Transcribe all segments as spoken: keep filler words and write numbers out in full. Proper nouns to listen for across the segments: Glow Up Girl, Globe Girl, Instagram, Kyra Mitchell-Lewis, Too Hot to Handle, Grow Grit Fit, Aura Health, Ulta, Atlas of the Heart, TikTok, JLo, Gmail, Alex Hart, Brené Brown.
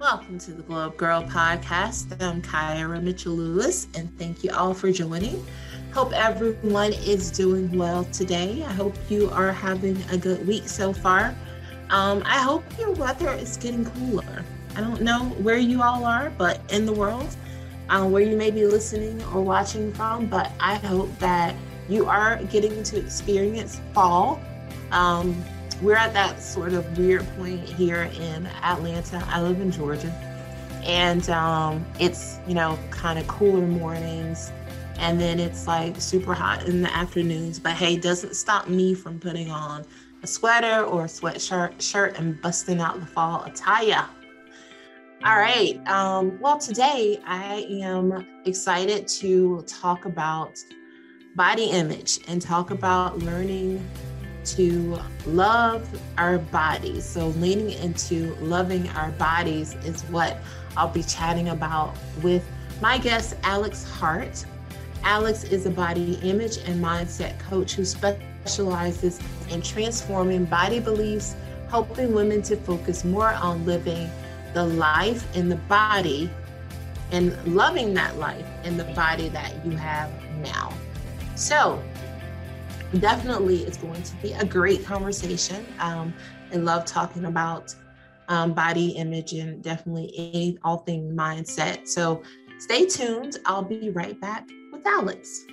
Welcome to the Globe Girl podcast. I'm Kyra Mitchell-Lewis, and thank you all for joining. Hope everyone is doing well today. I hope you are having a good week so far. Um, I hope your weather is getting cooler. I don't know where you all are, but in the world, uh, where you may be listening or watching from, but I hope that you are getting to experience fall. Um, We're at that sort of weird point here in Atlanta. I live in Georgia, and um, it's, you know, kind of cooler mornings, and then it's like super hot in the afternoons. But hey, doesn't stop me from putting on a sweater or a sweatshirt shirt and busting out the fall attire. All right. Um, well, today I am excited to talk about body image and talk about learning to love our bodies. So leaning into loving our bodies is what I'll be chatting about with my guest, Alex Hart. Alex is a body image and mindset coach who specializes in transforming body beliefs, helping women to focus more on living the life in the body and loving that life in the body that you have now. So definitely, it's going to be a great conversation. Um, I love talking about um, body image and definitely any, all things mindset. So stay tuned. I'll be right back with Alex.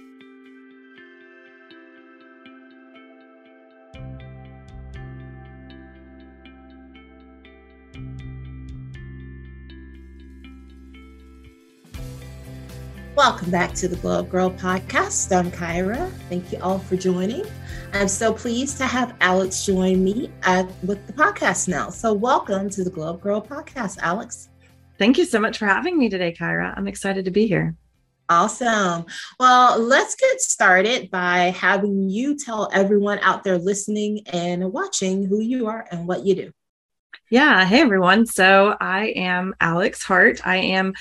Welcome back to the Glow Up Girl podcast. I'm Kyra. Thank you all for joining. I'm so pleased to have Alex join me at, with the podcast now. So welcome to the Glow Up Girl podcast, Alex. Thank you so much for having me today, Kyra. I'm excited to be here. Awesome. Well, let's get started by having you tell everyone out there listening and watching who you are and what you do. Yeah. Hey, everyone. So I am Alex Hart. I am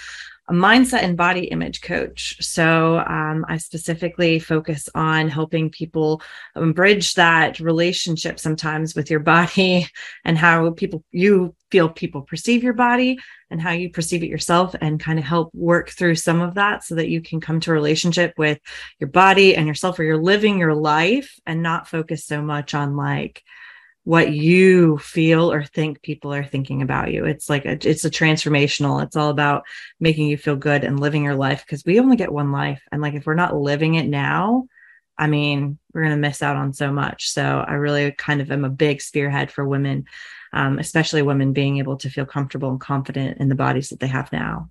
a mindset and body image coach. So um, I specifically focus on helping people um, bridge that relationship sometimes with your body and how people, you feel people perceive your body and how you perceive it yourself, and kind of help work through some of that so that you can come to a relationship with your body and yourself, where you're living your life and not focus so much on like what you feel or think people are thinking about you. It's like, a, it's a transformational, it's all about making you feel good and living your life. Cause we only get one life. And like, if we're not living it now, I mean, we're going to miss out on so much. So I really kind of am a big spearhead for women, um, especially women being able to feel comfortable and confident in the bodies that they have now.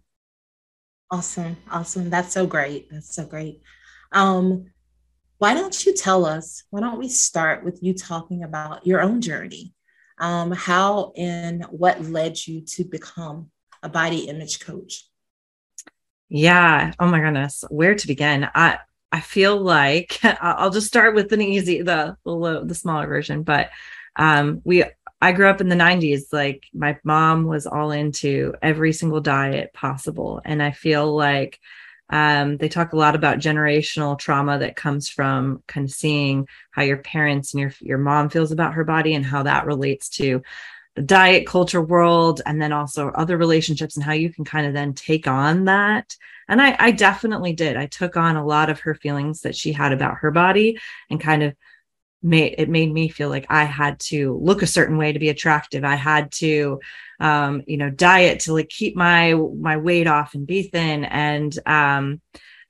Awesome. Awesome. That's so great. That's so great. Um, Why don't you tell us, why don't we start with you talking about your own journey? Um, how and what led you to become a body image coach? Yeah. Oh my goodness. Where to begin? I, I feel like I'll just start with an easy, the, the low, the smaller version, but um, we, I grew up in the nineties. Like my mom was all into every single diet possible. And I feel like Um, they talk a lot about generational trauma that comes from kind of seeing how your parents and your, your mom feels about her body and how that relates to the diet culture world, and then also other relationships and how you can kind of then take on that. And I, I definitely did. I took on a lot of her feelings that she had about her body and kind of made, it made me feel like I had to look a certain way to be attractive. I had to, um, you know, diet to like keep my, my weight off and be thin. And, um,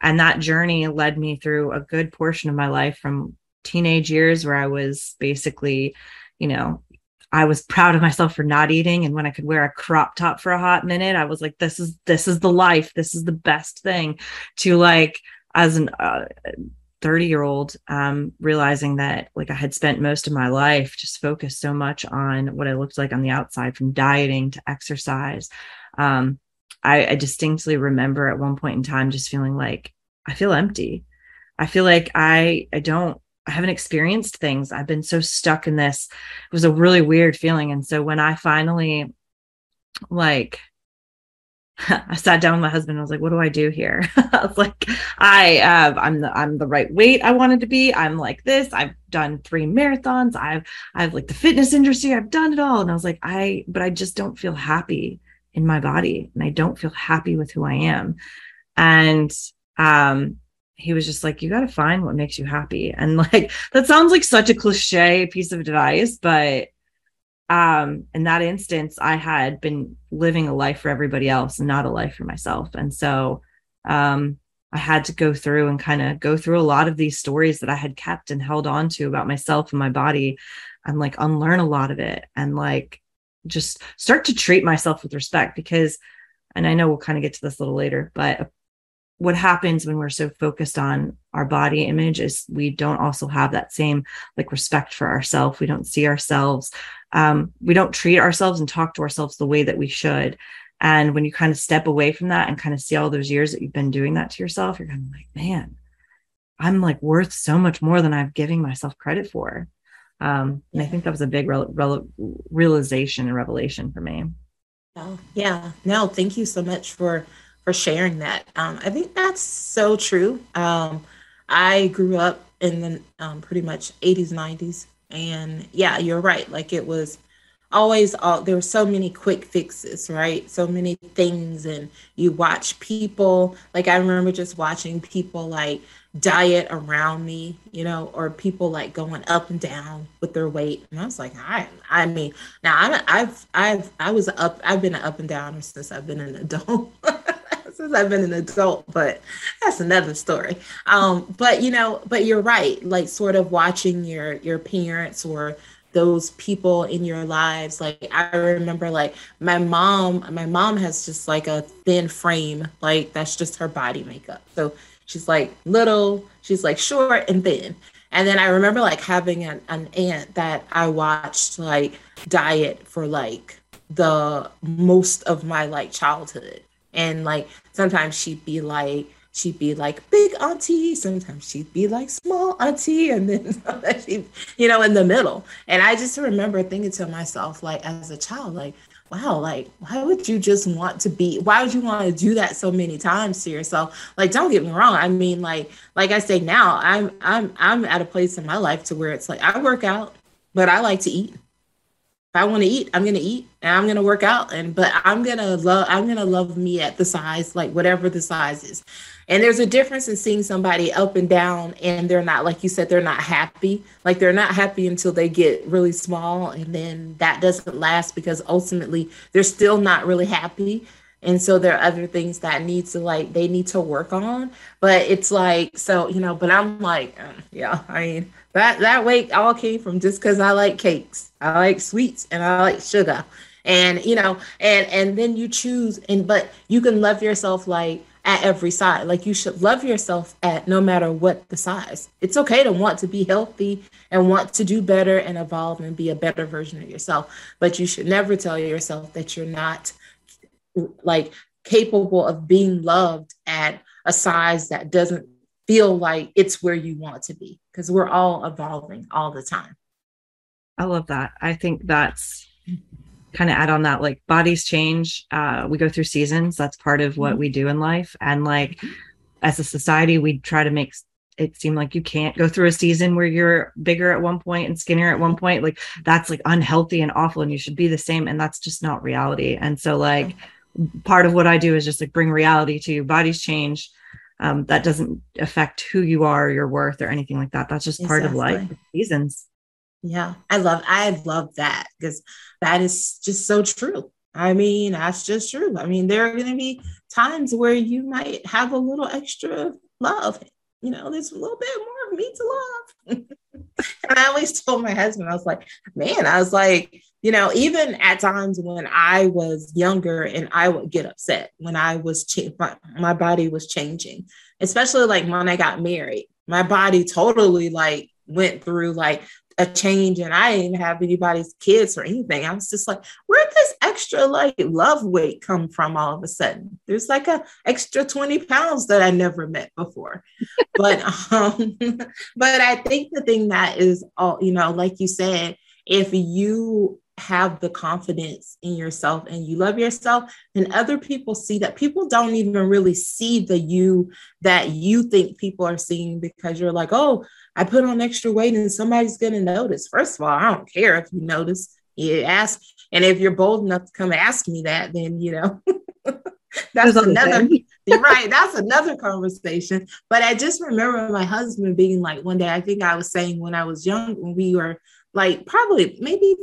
and that journey led me through a good portion of my life, from teenage years where I was basically, you know, I was proud of myself for not eating. And when I could wear a crop top for a hot minute, I was like, this is, this is the life. This is the best thing, to like, as an, uh, thirty year old, um, realizing that like I had spent most of my life just focused so much on what I looked like on the outside, from dieting to exercise. Um, I, I distinctly remember at one point in time, just feeling like I feel empty. I feel like I, I don't, I haven't experienced things. I've been so stuck in this. It was a really weird feeling. And so when I finally like, I sat down with my husband. I was like, what do I do here? I was like, I, uh, I'm the, I'm the right weight I wanted to be. I'm like this. I've done three marathons. I've, I've like the fitness industry. I've done it all. And I was like, I, but I just don't feel happy in my body and I don't feel happy with who I am. And um, he was just like, you got to find what makes you happy. And like, that sounds like such a cliche piece of advice, but um, in that instance, I had been living a life for everybody else and not a life for myself. And so um, I had to go through and kind of go through a lot of these stories that I had kept and held on to about myself and my body, and like unlearn a lot of it and like just start to treat myself with respect. Because, and I know we'll kind of get to this a little later, but what happens when we're so focused on our body image is we don't also have that same like respect for ourselves. We don't see ourselves. Um, we don't treat ourselves and talk to ourselves the way that we should. And when you kind of step away from that and kind of see all those years that you've been doing that to yourself, you're kind of like, man, I'm like worth so much more than I've given myself credit for. Um, and I think that was a big re- re- realization and revelation for me. Oh, yeah. No, thank you so much for, for sharing that. Um, I think that's so true. Um, I grew up in the um, pretty much eighties, nineties. And yeah, you're right. Like it was always, all, there were so many quick fixes, right? So many things. And you watch people, like I remember just watching people like diet around me, you know, or people like going up and down with their weight. And I was like, I, I mean, now I'm, I've, I've, I was up, I've been an up and downer since I've been an adult, since I've been an adult, but that's another story. Um, but you know, but you're right. Like sort of watching your, your parents or those people in your lives. Like I remember like my mom, my mom has just like a thin frame, like that's just her body makeup. So she's like little, she's like short and thin. And then I remember like having an, an aunt that I watched like diet for like the most of my like childhood. And like, sometimes she'd be like, she'd be like big auntie. Sometimes she'd be like small auntie. And then she'd, you know, in the middle. And I just remember thinking to myself, like as a child, like, wow, like, why would you just want to be, why would you want to do that so many times to yourself? Like, don't get me wrong. I mean, like, like I say now, I'm, I'm, I'm at a place in my life to where it's like, I work out, but I like to eat. If I want to eat, I'm going to eat and I'm going to work out. And, but I'm going to love, I'm going to love me at the size, like whatever the size is. And there's a difference in seeing somebody up and down and they're not, like you said, they're not happy. Like they're not happy until they get really small. And then that doesn't last because ultimately they're still not really happy. And so there are other things that need to like, they need to work on, but it's like, so, you know, but I'm like, uh, yeah, I mean, that, that weight all came from just because I like cakes. I like sweets and I like sugar and, you know, and, and then you choose and, but you can love yourself like, at every size. Like you should love yourself at no matter what the size. It's okay to want to be healthy and want to do better and evolve and be a better version of yourself. But you should never tell yourself that you're not like capable of being loved at a size that doesn't feel like it's where you want to be, because we're all evolving all the time. I love that. I think that's kind of add on that, like bodies change. Uh, we go through seasons. That's part of what we do in life. And like, as a society, we try to make it seem like you can't go through a season where you're bigger at one point and skinnier at one point. Like that's like unhealthy and awful and you should be the same. And that's just not reality. And so like part of what I do is just like bring reality to you. Bodies change. Um, that doesn't affect who you are, your worth or anything like that. That's just exactly. Part of life, seasons. Yeah, I love, I love that because that is just so true. I mean, that's just true. I mean, there are going to be times where you might have a little extra love, you know, there's a little bit more of me to love. And I always told my husband, I was like, man, I was like, you know, even at times when I was younger and I would get upset when I was, ch- my, my body was changing, especially like when I got married, my body totally like went through like a change and I didn't have anybody's kids or anything. I was just like, where'd this extra like love weight come from all of a sudden? There's like a extra twenty pounds that I never met before. But, um, but I think the thing that is all, you know, like you said, if you have the confidence in yourself and you love yourself, and other people see that. People don't even really see the you that you think people are seeing because you're like, oh, I put on extra weight and somebody's going to notice. First of all, I don't care if you notice. You ask, and if you're bold enough to come ask me that, then, you know, that's another, right. That's another conversation. But I just remember my husband being like, one day, I think I was saying when I was young, when we were like probably maybe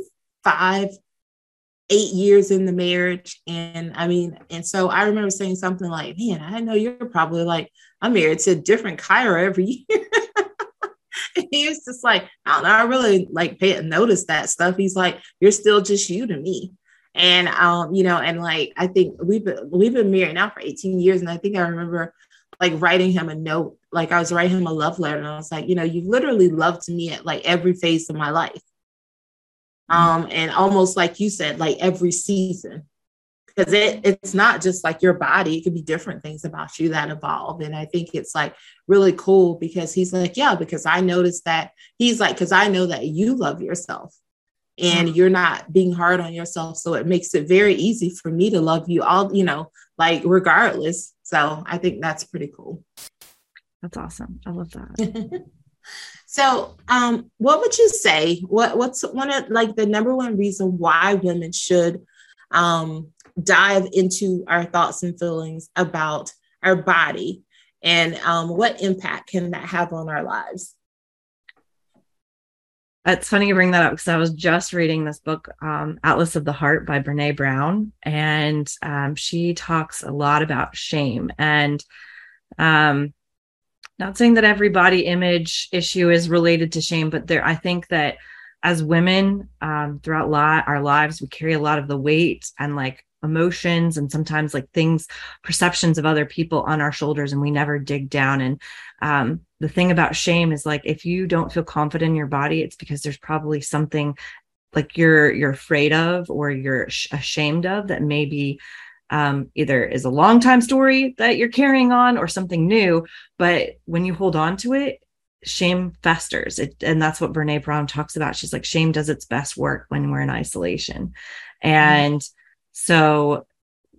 five, eight years in the marriage. And I mean, and so I remember saying something like, man, I know you're probably like, I'm married to a different Kyra every year. And he was just like, I don't know, I really like pay and notice that stuff. He's like, you're still just you to me. And, um, you know, and like, I think we've been, we've been married now for eighteen years. And I think I remember like writing him a note, like I was writing him a love letter. And I was like, you know, you've literally loved me at like every phase of my life. Um, and almost like you said, like every season, because it, it's not just like your body, it could be different things about you that evolve. And I think it's like really cool because he's like, yeah, because I noticed that he's like, because I know that you love yourself. And you're not being hard on yourself. So it makes it very easy for me to love you all, you know, like regardless. So I think that's pretty cool. That's awesome. I love that. So um, what would you say? What What's one of like the number one reason why women should um, dive into our thoughts and feelings about our body? And um, what impact can that have on our lives? It's funny you bring that up because I was just reading this book, um, Atlas of the Heart by Brené Brown, and um, she talks a lot about shame. And um, not saying that every body image issue is related to shame, but there, I think that as women um, throughout li- our lives, we carry a lot of the weight and like emotions and sometimes like things, perceptions of other people on our shoulders, and we never dig down. And um, the thing about shame is like, if you don't feel confident in your body, it's because there's probably something like you're, you're afraid of, or you're sh- ashamed of that maybe um, either is a long time story that you're carrying on or something new. But when you hold on to it, shame festers. It, and that's what Brené Brown talks about. She's like, shame does its best work when we're in isolation. And mm-hmm. so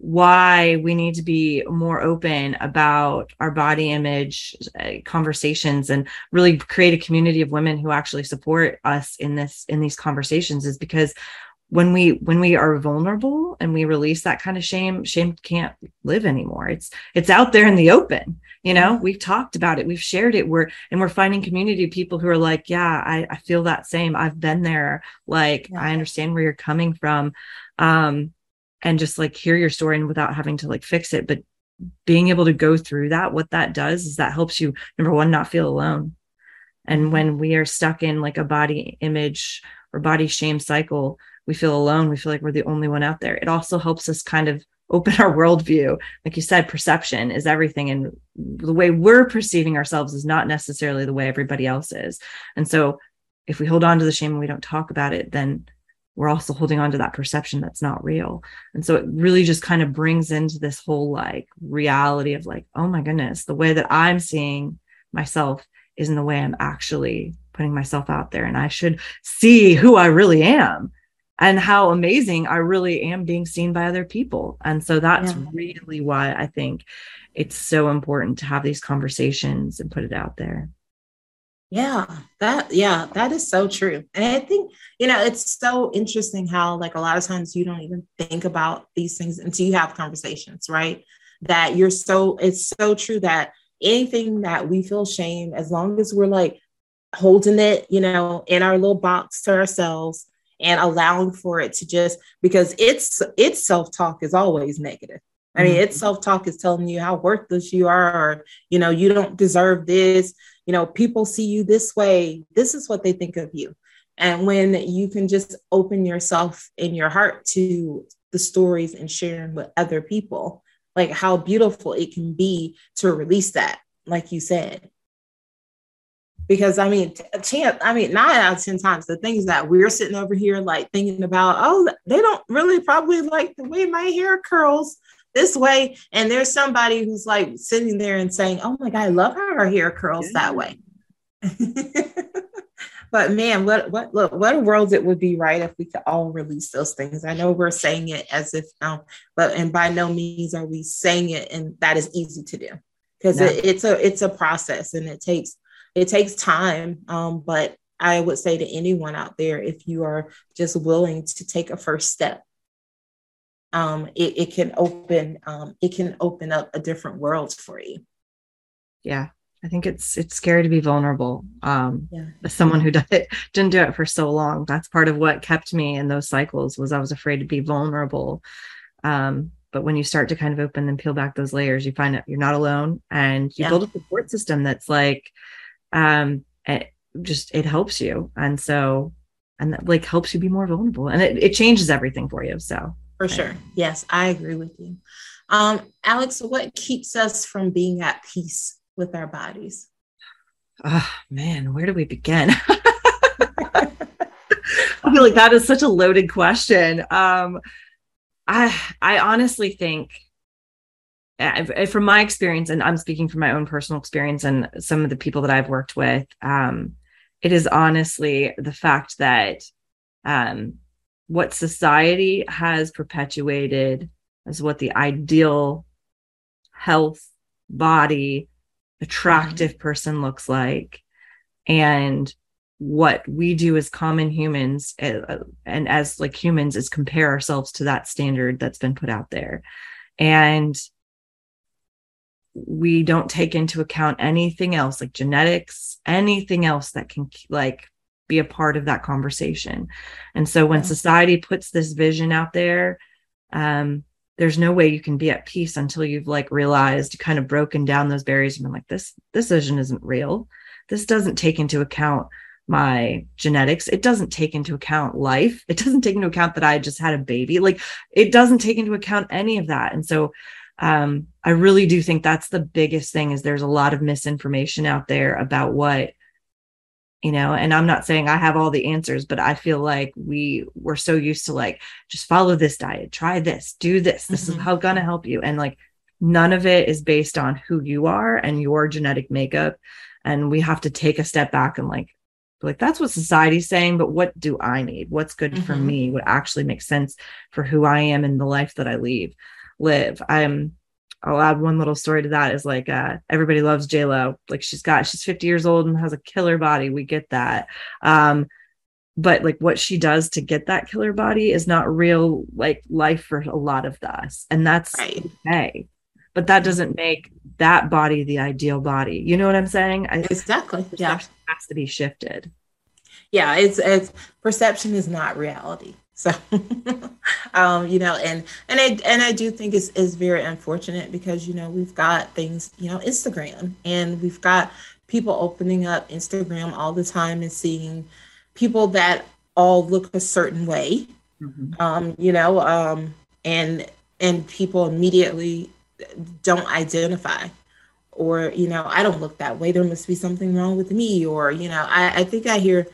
why we need to be more open about our body image uh, conversations and really create a community of women who actually support us in this, in these conversations, is because when we, when we are vulnerable and we release that kind of shame, shame can't live anymore. It's, it's out there in the open, you know, we've talked about it, we've shared it. We're, and we're finding community of people who are like, yeah, I, I feel that same. I've been there. Like, yeah. I understand where you're coming from. Um, And just like hear your story, and without having to like fix it, but being able to go through that, what that does is that helps you, number one, not feel alone. And when we are stuck in like a body image or body shame cycle, we feel alone. We feel like we're the only one out there. It also helps us kind of open our worldview. Like you said, perception is everything. And the way we're perceiving ourselves is not necessarily the way everybody else is. And so if we hold on to the shame and we don't talk about it, then we're also holding on to that perception that's not real. And so it really just kind of brings into this whole like reality of like, oh my goodness, the way that I'm seeing myself isn't the way I'm actually putting myself out there. And I should see who I really am and how amazing I really am being seen by other people. And so that's yeah. really why I think it's so important to have these conversations and put it out there. Yeah, that, yeah, that is so true. And I think, you know, it's so interesting how like a lot of times you don't even think about these things until you have conversations, right? That you're so, it's so true that anything that we feel shame, as long as we're like holding it, you know, in our little box to ourselves and allowing for it to just, because it's, it's self-talk is always negative. I mean, it's self-talk is telling you how worthless you are, or, you know, you don't deserve this, you know, people see you this way. This is what they think of you. And when you can just open yourself in your heart to the stories and sharing with other people, like how beautiful it can be to release that, like you said. Because I mean, chance, I mean, nine out of ten times, the things that we're sitting over here, like thinking about, oh, they don't really probably like the way my hair curls this way. And there's somebody who's like sitting there and saying, oh my God, I love how her hair curls yeah. that way. But man, what, what, look, what a world it would be, right? If we could all release those things. I know we're saying it as if, um, but, and by no means are we saying it. And that is easy to do because no. it, it's a, it's a process and it takes, it takes time. Um, but I would say to anyone out there, if you are just willing to take a first step, um, it, it can open, um, it can open up a different world for you. Yeah. I think it's, it's scary to be vulnerable. Um, yeah. As someone who did it, didn't do it for so long, that's part of what kept me in those cycles, was I was afraid to be vulnerable. Um, but when you start to kind of open and peel back those layers, you find out you're not alone, and you yeah. build a support system that's like, um, it just, it helps you. And so, and that like helps you be more vulnerable, and it, it changes everything for you. So for sure. Yeah. Yes. I agree with you. Um, Alex, what keeps us from being at peace with our bodies? Oh man, where do we begin? I feel like that is such a loaded question. Um, I, I honestly think I, from my experience, and I'm speaking from my own personal experience and some of the people that I've worked with, um, it is honestly the fact that, um, what society has perpetuated as what the ideal health, body, attractive person looks like, and what we do as common humans uh, and as like humans is compare ourselves to that standard that's been put out there. And we don't take into account anything else, like genetics, anything else that can like be a part of that conversation. And so when society puts this vision out there, um, there's no way you can be at peace until you've like realized, kind of broken down those barriers and been like, this, this vision isn't real. This doesn't take into account my genetics. It doesn't take into account life. It doesn't take into account that I just had a baby. Like it doesn't take into account any of that. And so um, I really do think that's the biggest thing, is there's a lot of misinformation out there about what, you know, and I'm not saying I have all the answers, but I feel like we were so used to like, just follow this diet, try this, do this. This mm-hmm. is how going to help you. And like, none of it is based on who you are and your genetic makeup. And we have to take a step back and like, like, that's what society's saying, but what do I need? What's good mm-hmm. for me? What actually makes sense for who I am and the life that I leave, live. I'm, I'll add one little story to that, is like, uh, everybody loves JLo. Like she's got, she's fifty years old and has a killer body. We get that. Um, but like what she does to get that killer body is not real, like life for a lot of us. And that's right. Okay. But that doesn't make that body the ideal body. You know what I'm saying? I, exactly. Yeah. Has to be shifted. Yeah. It's, it's perception is not reality. So, um, you know, and, and I, and I do think it's, it's very unfortunate because, you know, we've got things, you know, Instagram, and we've got people opening up Instagram all the time and seeing people that all look a certain way, mm-hmm. um, you know, um, and, and people immediately don't identify, or, you know, I don't look that way. There must be something wrong with me. Or, you know, I, I think I hear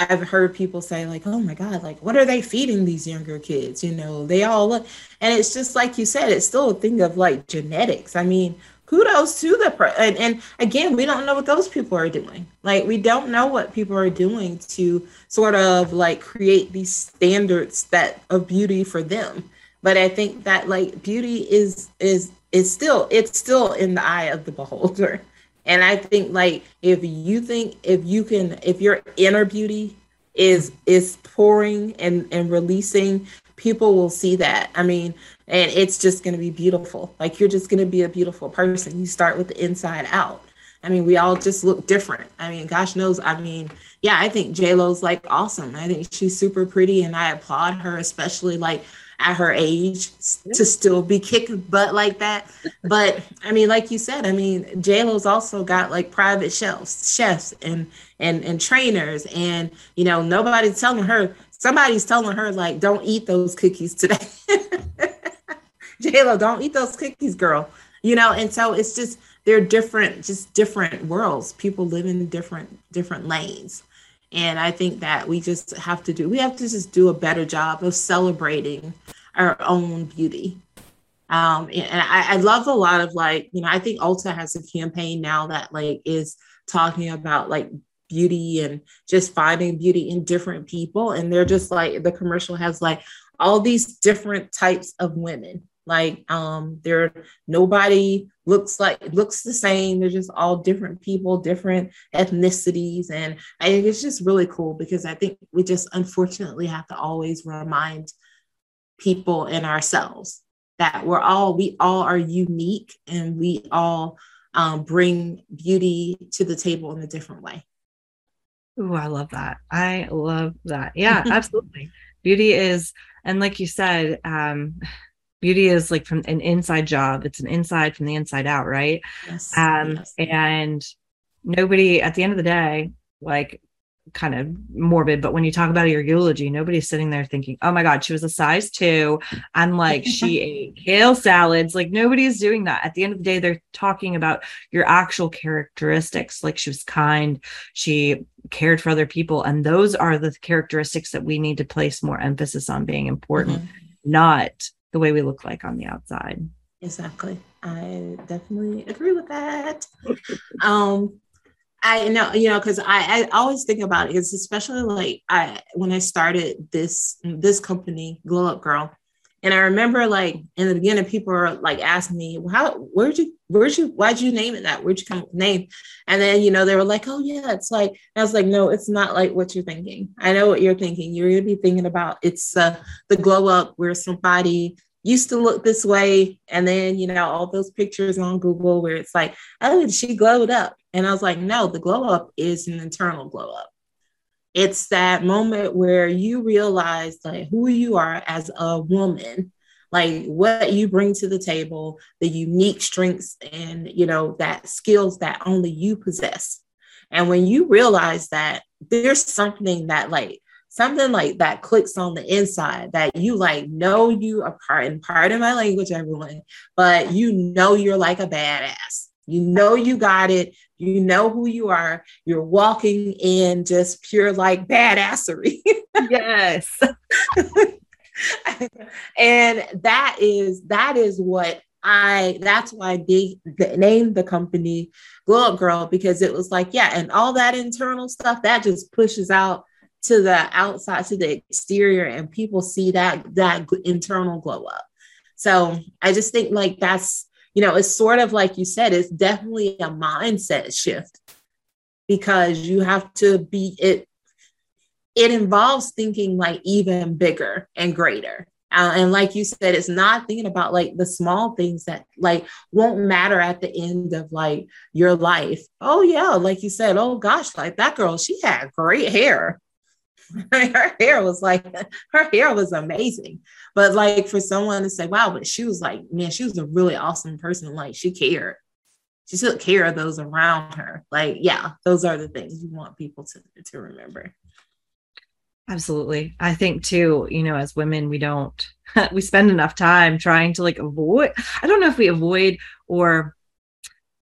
I've heard people say like, oh my God, like, what are they feeding these younger kids? You know, they all look, and it's just like you said, it's still a thing of like genetics. I mean, kudos to the, pro- and, and again, we don't know what those people are doing. Like, we don't know what people are doing to sort of like create these standards that of beauty for them. But I think that like beauty is, is, is still, it's still in the eye of the beholder. And I think like, if you think, if you can, if your inner beauty is, is pouring and, and releasing, people will see that. I mean, and it's just going to be beautiful. Like, you're just going to be a beautiful person. You start with the inside out. I mean, we all just look different. I mean, gosh knows. I mean, yeah, I think JLo's like awesome. I think she's super pretty, and I applaud her, especially like at her age, to still be kicking butt like that. But I mean, like you said, I mean, JLo's also got like private chefs, chefs and, and, and trainers. And, you know, nobody's telling her, somebody's telling her like, don't eat those cookies today. JLo, don't eat those cookies, girl. You know? And so it's just, they're different, just different worlds. People live in different, different lanes. And I think that we just have to do, we have to just do a better job of celebrating our own beauty. Um, and I, I love a lot of like, you know, I think Ulta has a campaign now that like is talking about like beauty and just finding beauty in different people. And they're just like, the commercial has like all these different types of women. Like, um, there, nobody looks like, looks the same. They're just all different people, different ethnicities. And I think it's just really cool because I think we just unfortunately have to always remind people and ourselves that we're all, we all are unique and we all um, bring beauty to the table in a different way. Ooh, I love that. I love that. Yeah, absolutely. Beauty is, and like you said, um, beauty is like from an inside job. It's an inside from the inside out. Right. Yes, um, yes. And nobody at the end of the day, like kind of morbid, but when you talk about your eulogy, nobody's sitting there thinking, oh my God, she was a size two. I'm like, she ate kale salads. Like nobody's doing that. At the end of the day, they're talking about your actual characteristics. Like she was kind, she cared for other people. And those are the characteristics that we need to place more emphasis on being important, mm-hmm. not the way we look like on the outside. Exactly. I definitely agree with that. um, I know, you know, cause I, I always think about it. It's especially like I, when I started this, this company, Glow Up Girl. And I remember like in the beginning, people were like asking me, well, how, where'd you, where'd you, why'd you name it that? Where'd you come up with the name? And then, you know, they were like, oh yeah, it's like, I was like, no, it's not like what you're thinking. I know what you're thinking. You're going to be thinking about it's uh, the glow up where somebody used to look this way. And then, you know, all those pictures on Google where it's like, oh, she glowed up. And I was like, no, the glow up is an internal glow up. It's that moment where you realize like who you are as a woman, like what you bring to the table, the unique strengths and, you know, that skills that only you possess. And when you realize that there's something that like something like that clicks on the inside that you like know you are part and pardon my language, everyone, but you know, you're like a badass. You know, you got it. You know who you are. You're walking in just pure like badassery. Yes. And that is, that is what I, that's why they named the company Glow Up Girl, because it was like, yeah. And all that internal stuff that just pushes out to the outside, to the exterior. And people see that, that internal glow up. So I just think like that's, you know, it's sort of like you said, it's definitely a mindset shift because you have to be it. It involves thinking like even bigger and greater. Uh, and like you said, it's not thinking about like the small things that like won't matter at the end of like your life. Oh, yeah. Like you said, oh, gosh, like that girl, she had great hair. her hair was like, her hair was amazing. But like for someone to say, wow, but she was like, man, she was a really awesome person. Like she cared. She took care of those around her. Like, yeah, those are the things you want people to, to remember. Absolutely. I think too, you know, as women, we don't, we spend enough time trying to like avoid, I don't know if we avoid or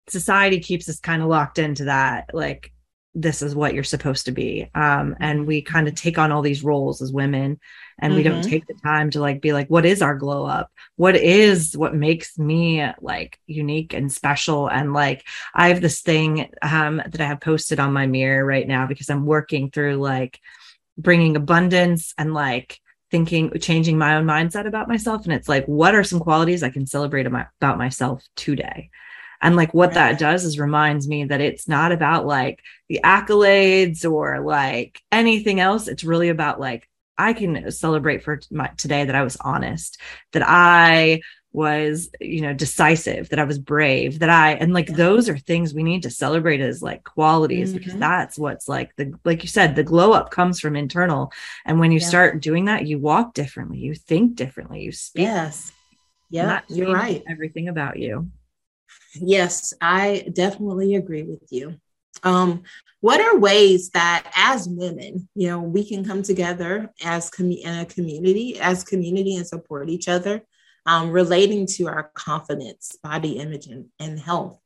society keeps us kind of locked into that. Like, this is what you're supposed to be. Um, and we kind of take on all these roles as women and mm-hmm. we don't take the time to like, be like, what is our glow up? What is, what makes me like unique and special? And like, I have this thing um, that I have posted on my mirror right now, because I'm working through like bringing abundance and like thinking, changing my own mindset about myself. And it's like, what are some qualities I can celebrate about myself today? And like what that does is reminds me that it's not about like the accolades or like anything else. It's really about like, I can celebrate for my, today that I was honest, that I was, you know, decisive, that I was brave, that I, and like, yeah. those are things we need to celebrate as like qualities, mm-hmm. because that's what's like the, like you said, the glow up comes from internal. And when you yeah. start doing that, you walk differently, you think differently, you speak. Yes. Yeah. You're right. Everything about you. Yes, I definitely agree with you. Um, what are ways that as women, you know, we can come together as com- in a community, as community and support each other, um, relating to our confidence, body image, and, and health?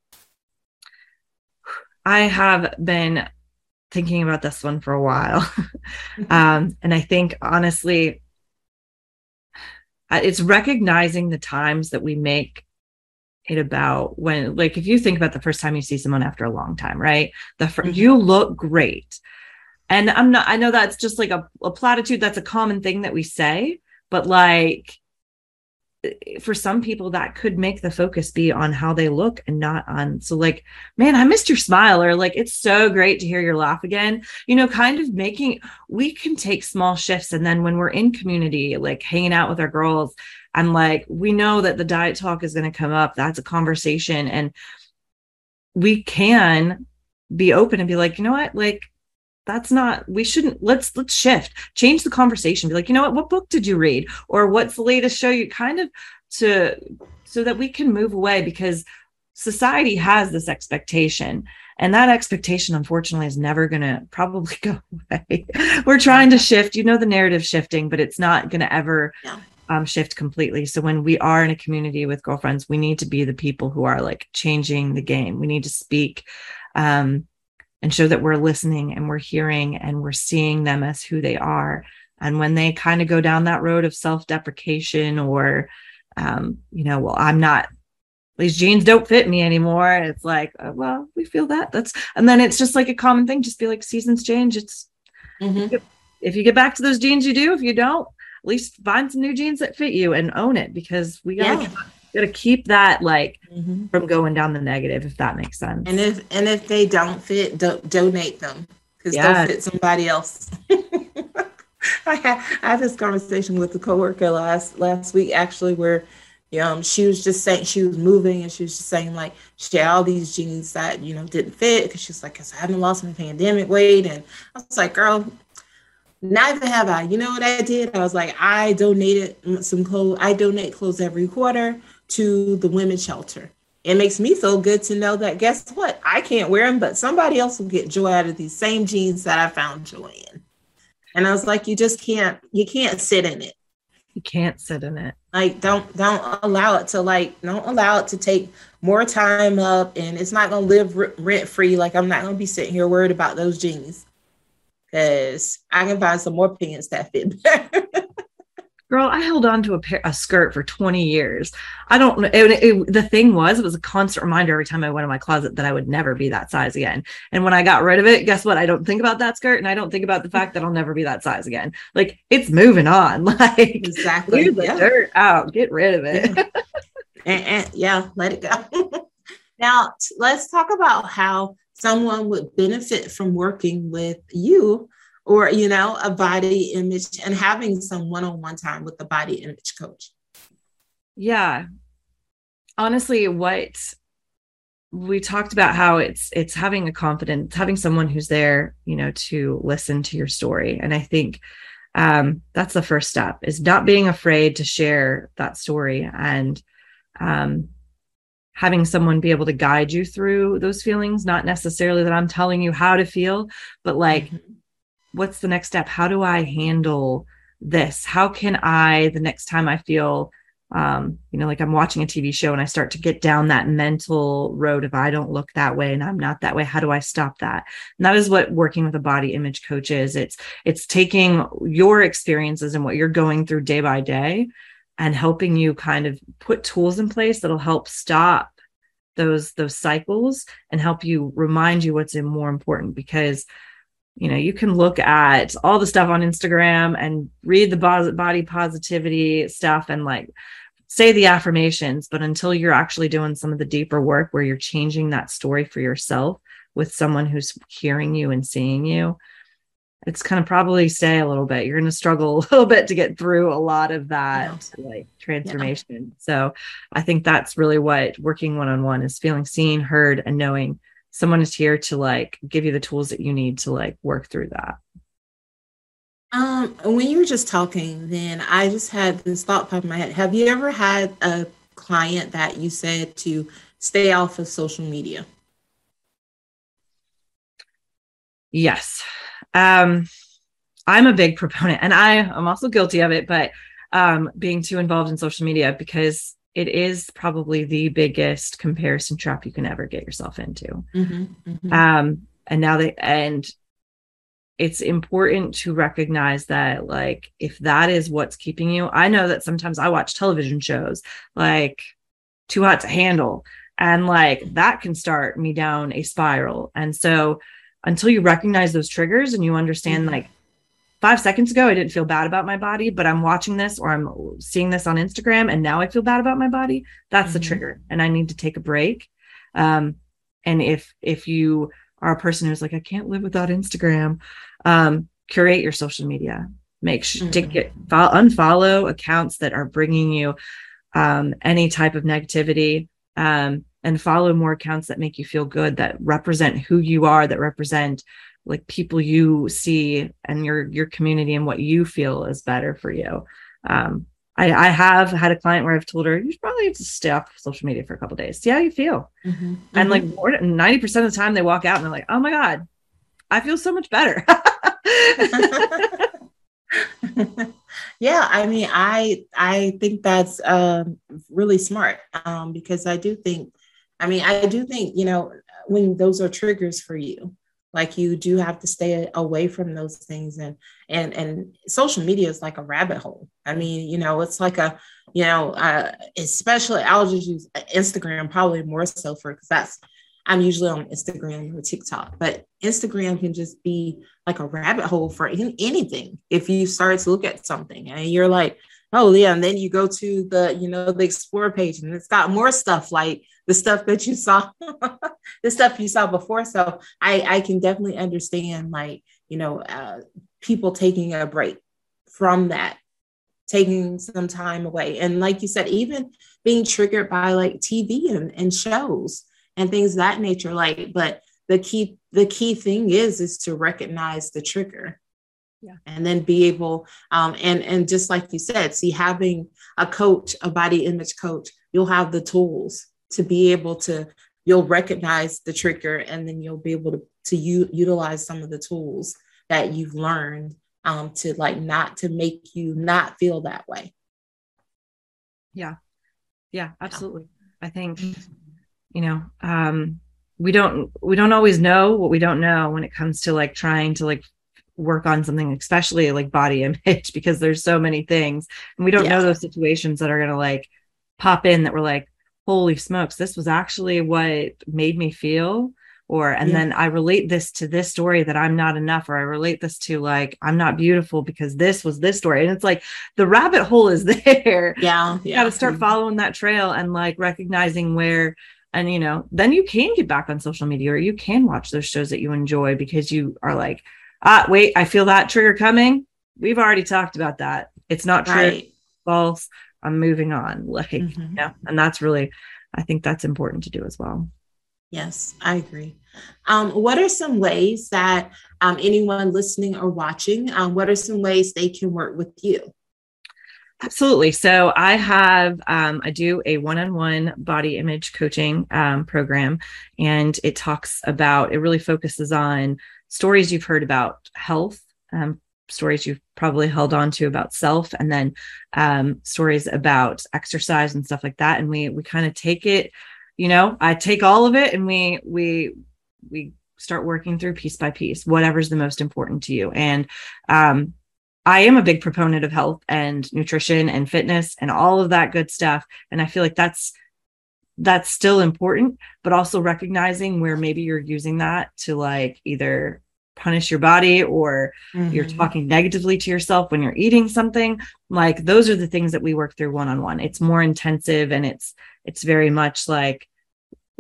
I have been thinking about this one for a while. um, and I think, honestly, it's recognizing the times that we make it about when, like, if you think about the first time you see someone after a long time, right? The fr- mm-hmm. you look great. And I'm not, I know that's just like a, a platitude. That's a common thing that we say, but like, for some people that could make the focus be on how they look and not on, so like, man, I missed your smile, or like, it's so great to hear your laugh again, you know, kind of making, we can take small shifts. And then when we're in community, like hanging out with our girls, I'm like, we know that the diet talk is going to come up. That's a conversation. And we can be open and be like, you know what? Like, that's not, we shouldn't, let's, let's shift, change the conversation. Be like, you know what, what book did you read? Or what's the latest show you kind of to, so that we can move away, because society has this expectation, and that expectation, unfortunately, is never going to probably go away. We're trying to shift, you know, the narrative shifting, but it's not going to ever yeah. um, shift completely. So when we are in a community with girlfriends, we need to be the people who are like changing the game. We need to speak, um, and show that we're listening and we're hearing and we're seeing them as who they are. And when they kind of go down that road of self-deprecation or, um, you know, well, I'm not, these jeans don't fit me anymore. It's like, oh, well, we feel that. That's, and then it's just like a common thing. Just be like, seasons change. It's, mm-hmm. if you get back to those jeans, you do. If you don't, at least find some new jeans that fit you and own it, because we got to yeah. Gotta keep that like mm-hmm. from going down the negative, if that makes sense. And if and if they don't fit, do- donate them, because yes. they'll fit somebody else. I, had, I had this conversation with a coworker last last week actually, where you know, she was just saying she was moving and she was just saying like she had all these jeans that you know didn't fit, because she was like, because I haven't lost my pandemic weight, and I was like, girl. Neither have I. You know what I did? I was like, I donated some clothes. I donate clothes every quarter to the women's shelter. It makes me feel good to know that, guess what? I can't wear them, but somebody else will get joy out of these same jeans that I found joy in. And I was like, you just can't, you can't sit in it. You can't sit in it. Like, don't, don't allow it to like, don't allow it to take more time up, and it's not going to live r- rent free. Like, I'm not going to be sitting here worried about those jeans. Because I can find some more pants that fit better. Girl, I held on to a, pair, a skirt for twenty years. I don't know. The thing was, it was a constant reminder every time I went in my closet that I would never be that size again. And when I got rid of it, guess what? I don't think about that skirt. And I don't think about the fact that I'll never be that size again. Like, it's moving on. Like, exactly. Clear the yeah. dirt out. Get rid of it. Yeah, and, and, yeah let it go. Now, let's talk about how someone would benefit from working with you, or, you know, a body image, and having some one-on-one time with the body image coach. Yeah. Honestly, what we talked about, how it's, it's having a confident, having someone who's there, you know, to listen to your story. And I think um, that's the first step, is not being afraid to share that story, and um having someone be able to guide you through those feelings. Not necessarily that I'm telling you how to feel, but like, mm-hmm. what's the next step? How do I handle this? How can I, the next time I feel, um, you know, like I'm watching a T V show and I start to get down that mental road of I don't look that way and I'm not that way, how do I stop that? And that is what working with a body image coach is. It's, it's taking your experiences and what you're going through day by day, and helping you kind of put tools in place that'll help stop those, those cycles, and help you remind you what's in more important. Because, you know, you can look at all the stuff on Instagram and read the body positivity stuff and like say the affirmations, but until you're actually doing some of the deeper work where you're changing that story for yourself with someone who's hearing you and seeing you, it's kind of probably stay a little bit. You're going to struggle a little bit to get through a lot of that yeah. like transformation. Yeah. So I think that's really what working one-on-one is, feeling seen, heard, and knowing someone is here to like give you the tools that you need to like work through that. Um, when you were just talking, then I just had this thought pop in my head. Have you ever had a client that you said to stay off of social media? Yes. Um, I'm a big proponent, and I am also guilty of it, but, um, being too involved in social media, because it is probably the biggest comparison trap you can ever get yourself into. Mm-hmm, mm-hmm. Um, and now they, and it's important to recognize that, like, if that is what's keeping you, I know that sometimes I watch television shows like Too Hot to Handle, and like that can start me down a spiral. And so, until you recognize those triggers and you understand, like, five seconds ago, I didn't feel bad about my body, but I'm watching this or I'm seeing this on Instagram and now I feel bad about my body. That's mm-hmm. the trigger. And I need to take a break. Um, and if, if you are a person who's like, I can't live without Instagram, um, curate your social media, make sure to get unfollow accounts that are bringing you, um, any type of negativity, um, and follow more accounts that make you feel good, that represent who you are, that represent like people you see and your, your community and what you feel is better for you. Um, I, I have had a client where I've told her, you should probably have to stay off social media for a couple of days. See how you feel. Mm-hmm. And like ninety percent of the time they walk out and they're like, oh my God, I feel so much better. Yeah. I mean, I, I think that's um, really smart um, because I do think, I mean, I do think, you know, when those are triggers for you, like you do have to stay away from those things. And, and, and social media is like a rabbit hole. I mean, you know, it's like a, you know, uh, especially I'll just use Instagram probably more so for, cause that's, I'm usually on Instagram or TikTok, but Instagram can just be like a rabbit hole for any, anything. If you start to look at something and you're like, oh yeah. And then you go to the, you know, the explore page and it's got more stuff like the stuff that you saw, the stuff you saw before. So I, I can definitely understand like, you know, uh, people taking a break from that, taking some time away. And like you said, even being triggered by like T V and, and shows and things of that nature. Like, but the key, the key thing is, is to recognize the trigger. Yeah. And then be able, um, and, and just like you said, see, having a coach, a body image coach, you'll have the tools to be able to, you'll recognize the trigger and then you'll be able to, to u- utilize some of the tools that you've learned um, to like, not to make you not feel that way. Yeah. Yeah, absolutely. I think, you know, um, we don't, we don't always know what we don't know when it comes to like trying to like work on something, especially like body image, because there's so many things and we don't yeah. know those situations that are going to like pop in that we're like, holy smokes, this was actually what made me feel. Or, and yeah. then I relate this to this story that I'm not enough, or I relate this to like, I'm not beautiful because this was this story. And it's like, the rabbit hole is there. Yeah. You yeah. got to start following that trail and like recognizing where, and, you know, then you can get back on social media or you can watch those shows that you enjoy because you are like, ah, wait, I feel that trigger coming. We've already talked about that. It's not true. Right. False. I'm moving on. Like, mm-hmm. you know, and that's really, I think that's important to do as well. Yes, I agree. Um, what are some ways that um, anyone listening or watching, um, what are some ways they can work with you? Absolutely. So I have, um, I do a one-on-one body image coaching um, program, and it talks about, it really focuses on stories you've heard about health, um, stories you've probably held on to about self, and then um, stories about exercise and stuff like that. And we, we kind of take it, you know, I take all of it and we, we, we start working through piece by piece, whatever's the most important to you. And um, I am a big proponent of health and nutrition and fitness and all of that good stuff. And I feel like that's, that's still important, but also recognizing where maybe you're using that to like either punish your body or mm-hmm. you're talking negatively to yourself when you're eating something. Like, those are the things that we work through one-on-one. It's more intensive and it's, it's very much like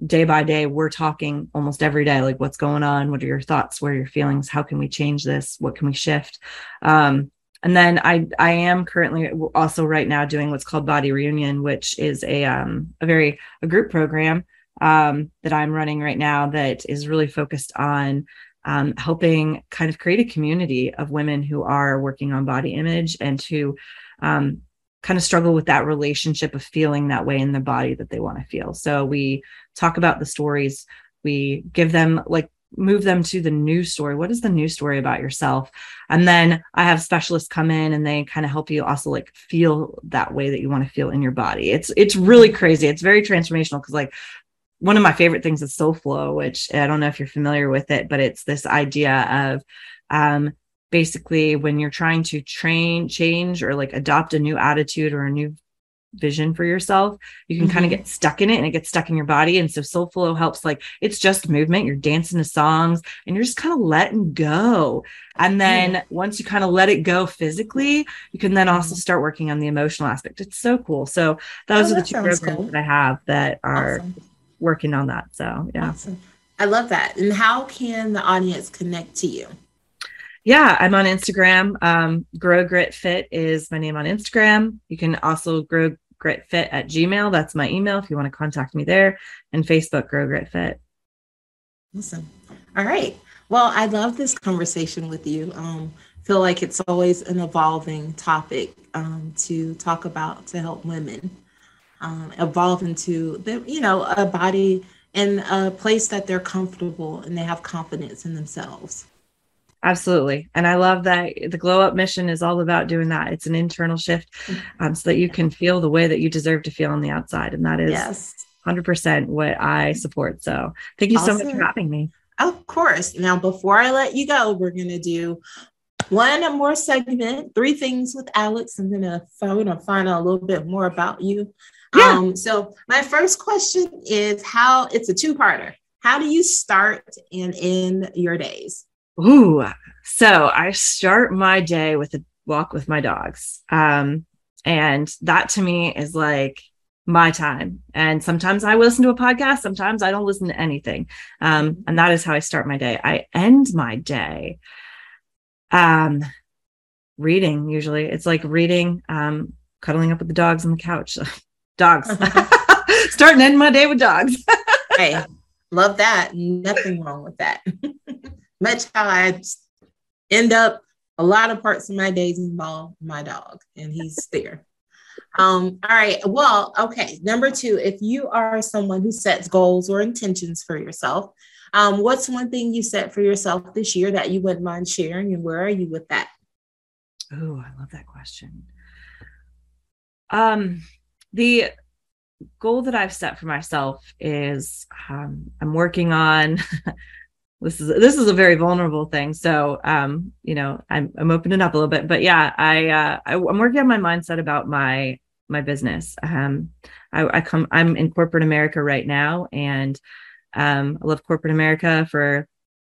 day by day. We're talking almost every day, like what's going on, what are your thoughts, what are your feelings, how can we change this? What can we shift? Um, and then I, I am currently also right now doing what's called Body Reunion, which is a, um, a very, a group program, um, that I'm running right now that is really focused on, um, helping kind of create a community of women who are working on body image and who, um, kind of struggle with that relationship of feeling that way in the body that they want to feel. So we talk about the stories, we give them like, move them to the new story. What is the new story about yourself? And then I have specialists come in and they kind of help you also like feel that way that you want to feel in your body. It's, it's really crazy. It's very transformational. Cause like one of my favorite things is soul flow, which I don't know if you're familiar with it, but it's this idea of, um, basically when you're trying to train, change, or like adopt a new attitude or a new vision for yourself, you can mm-hmm. kind of get stuck in it, and it gets stuck in your body. And so Soul Flow helps, like, it's just movement. You're dancing to songs and you're just kind of letting go. And then mm-hmm. once you kind of let it go physically, you can then also start working on the emotional aspect. It's so cool. So those oh, are the two programs cool. that I have that are awesome. Working on that. So yeah. Awesome. I love that. And how can the audience connect to you? Yeah, I'm on Instagram. Um, Grow Grit Fit is my name on Instagram. You can also Grow Grit Fit at Gmail. That's my email if you want to contact me there. And Facebook, Grow Grit Fit. Awesome. All right. Well, I love this conversation with you. Um, feel like it's always an evolving topic um, to talk about, to help women um, evolve into the, you know, a body and a place that they're comfortable and they have confidence in themselves. Absolutely. And I love that the Glow Up mission is all about doing that. It's an internal shift um, so that you can feel the way that you deserve to feel on the outside. And that is yes. one hundred percent what I support. So thank you awesome. so much for having me. Of course. Now, before I let you go, we're going to do one more segment, three things with Alex, and then if I want to find out a little bit more about you. Yeah. Um, so my first question is how it's a two-parter. How do you start and end your days? Ooh, so I start my day with a walk with my dogs. Um, and that to me is like my time. And sometimes I listen to a podcast. Sometimes I don't listen to anything. Um, and that is how I start my day. I end my day um, reading. Usually it's like reading, um, cuddling up with the dogs on the couch. Dogs. Start and end my day with dogs. Hey, love that. Nothing wrong with that. Much how I end up a lot of parts of my days involve my dog, and he's there. Um, all right. Well, okay. Number two, if you are someone who sets goals or intentions for yourself, um, what's one thing you set for yourself this year that you wouldn't mind sharing, and where are you with that? Oh, I love that question. Um, the goal that I've set for myself is um, I'm working on This is this is a very vulnerable thing. So, um, you know, I'm I'm opening up a little bit, but yeah, I, uh, I I'm working on my mindset about my my business. Um, I, I come I'm in corporate America right now, and um, I love corporate America for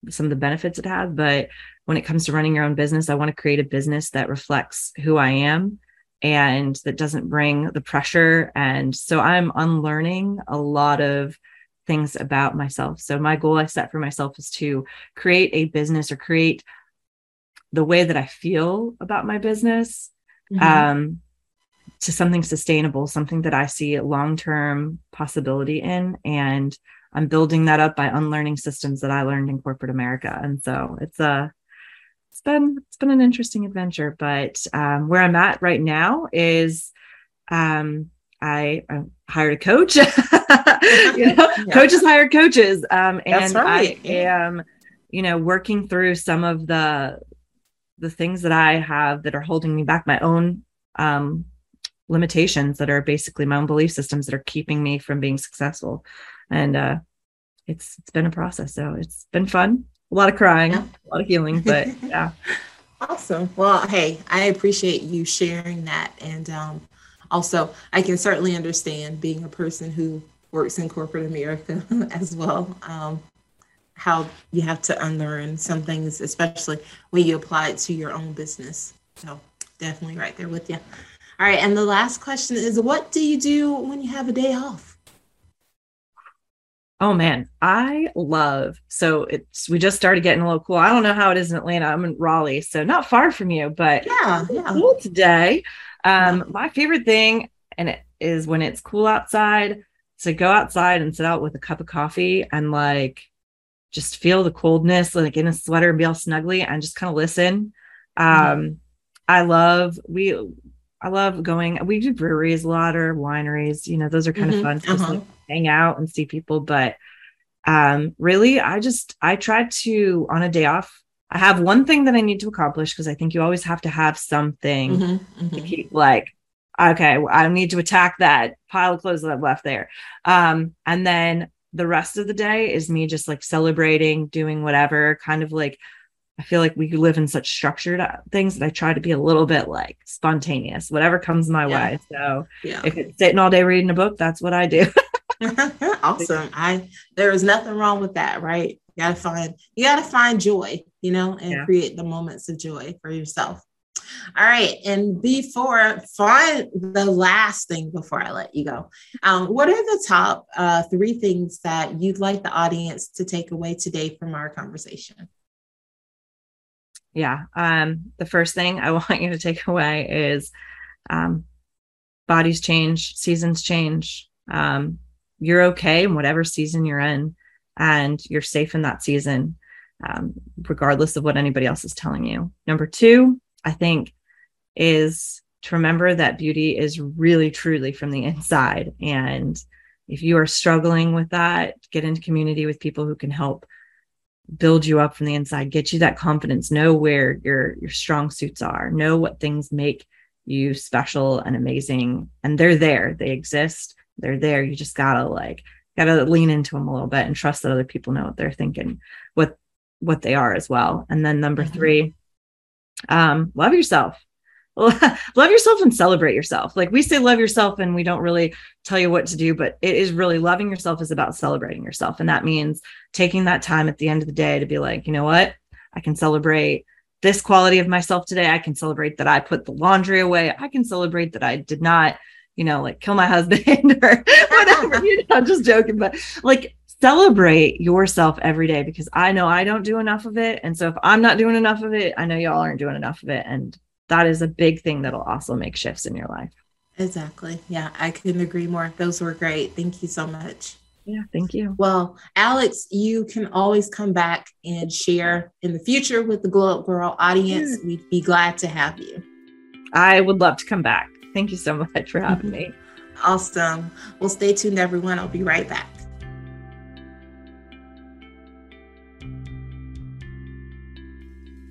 some of the benefits it has. But when it comes to running your own business, I want to create a business that reflects who I am and that doesn't bring the pressure. And so I'm unlearning a lot of things about myself. So my goal I set for myself is to create a business or create the way that I feel about my business mm-hmm. um, to something sustainable, something that I see a long-term possibility in. And I'm building that up by unlearning systems that I learned in corporate America. And so it's a, it's been, it's been an interesting adventure, but um, where I'm at right now is um, I, I hired a coach. You know, yeah. Coaches hire coaches. Um, and right. I am, you know, working through some of the, the things that I have that are holding me back, my own um, limitations that are basically my own belief systems that are keeping me from being successful. And uh, it's, it's been a process. So it's been fun. A lot of crying, yeah. a lot of healing, but yeah. Awesome. Well, hey, I appreciate you sharing that. And um, also I can certainly understand being a person who works in corporate America as well. Um, how you have to unlearn some things, especially when you apply it to your own business. So definitely right there with you. All right. And the last question is, what do you do when you have a day off? Oh man, I love, so it's, we just started getting a little cool. I don't know how it is in Atlanta. I'm in Raleigh, so not far from you, but yeah, yeah. cool today. Um, yeah. My favorite thing and it is when it's cool outside. So go outside and sit out with a cup of coffee and like, just feel the coldness, like in a sweater and be all snuggly and just kind of listen. Um, mm-hmm. I love, we, I love going, we do breweries a lot or wineries, you know, those are kind mm-hmm. of fun to uh-huh. just like hang out and see people. But um, really, I just, I try to, on a day off, I have one thing that I need to accomplish. Cause I think you always have to have something mm-hmm. Mm-hmm. to keep like, okay, I need to attack that pile of clothes that I've left there. Um, and then the rest of the day is me just like celebrating, doing whatever, kind of like I feel like we live in such structured things that I try to be a little bit like spontaneous, whatever comes my yeah. way. So yeah. if it's sitting all day reading a book, that's what I do. Awesome. I, there is nothing wrong with that, right? You gotta find, you gotta find joy, you know, and yeah. create the moments of joy for yourself. All right. And before find the last thing before I let you go, um, what are the top uh, three things that you'd like the audience to take away today from our conversation? Yeah. Um, the first thing I want you to take away is um, bodies change, seasons change. Um, you're okay in whatever season you're in, and you're safe in that season, um, regardless of what anybody else is telling you. Number two, I think, is to remember that beauty is really, truly from the inside. And if you are struggling with that, get into community with people who can help build you up from the inside, get you that confidence, know where your, your strong suits are, know what things make you special and amazing. And they're there, they exist, they're there. You just gotta like, gotta lean into them a little bit and trust that other people know what they're thinking, what, what they are as well. And then number three, um love yourself love yourself and celebrate yourself. Like, we say love yourself and we don't really tell you what to do, but it is really, loving yourself is about celebrating yourself, and that means taking that time at the end of the day to be like, you know what, I can celebrate this quality of myself today. I can celebrate that I put the laundry away. I can celebrate that I did not, you know, like kill my husband or whatever. You know, I'm just joking, but like, celebrate yourself every day, because I know I don't do enough of it. And so if I'm not doing enough of it, I know y'all aren't doing enough of it. And that is a big thing that'll also make shifts in your life. Exactly. Yeah, I couldn't agree more. Those were great. Thank you so much. Yeah, thank you. Well, Alex, you can always come back and share in the future with the Glow Up Girl audience. Yeah. We'd be glad to have you. I would love to come back. Thank you so much for having me. Awesome. Well, stay tuned, everyone. I'll be right back.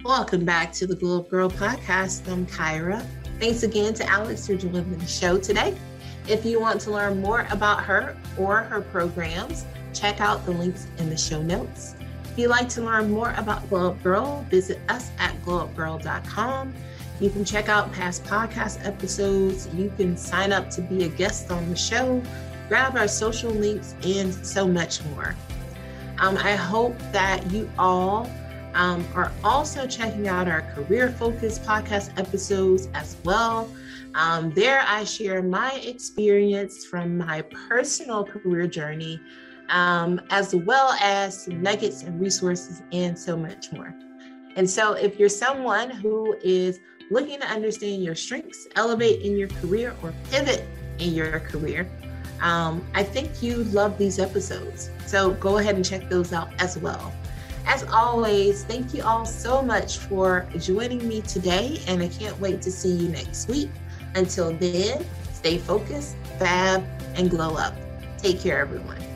Welcome back to the Globe Girl podcast. I'm Kyra. Thanks again to Alex for delivering the show today. If you want to learn more about her or her programs, check out the links in the show notes. If you'd like to learn more about Globe Girl, visit us at glow up girl dot com. You can check out past podcast episodes. You can sign up to be a guest on the show, grab our social links, and so much more. Um, I hope that you all Um, are also checking out our career-focused podcast episodes as well. Um, there I share my experience from my personal career journey, um, as well as some nuggets and resources and so much more. And so if you're someone who is looking to understand your strengths, elevate in your career, or pivot in your career, um, I think you love these episodes. So go ahead and check those out as well. As always, thank you all so much for joining me today, and I can't wait to see you next week. Until then, stay focused, fab, and glow up. Take care, everyone.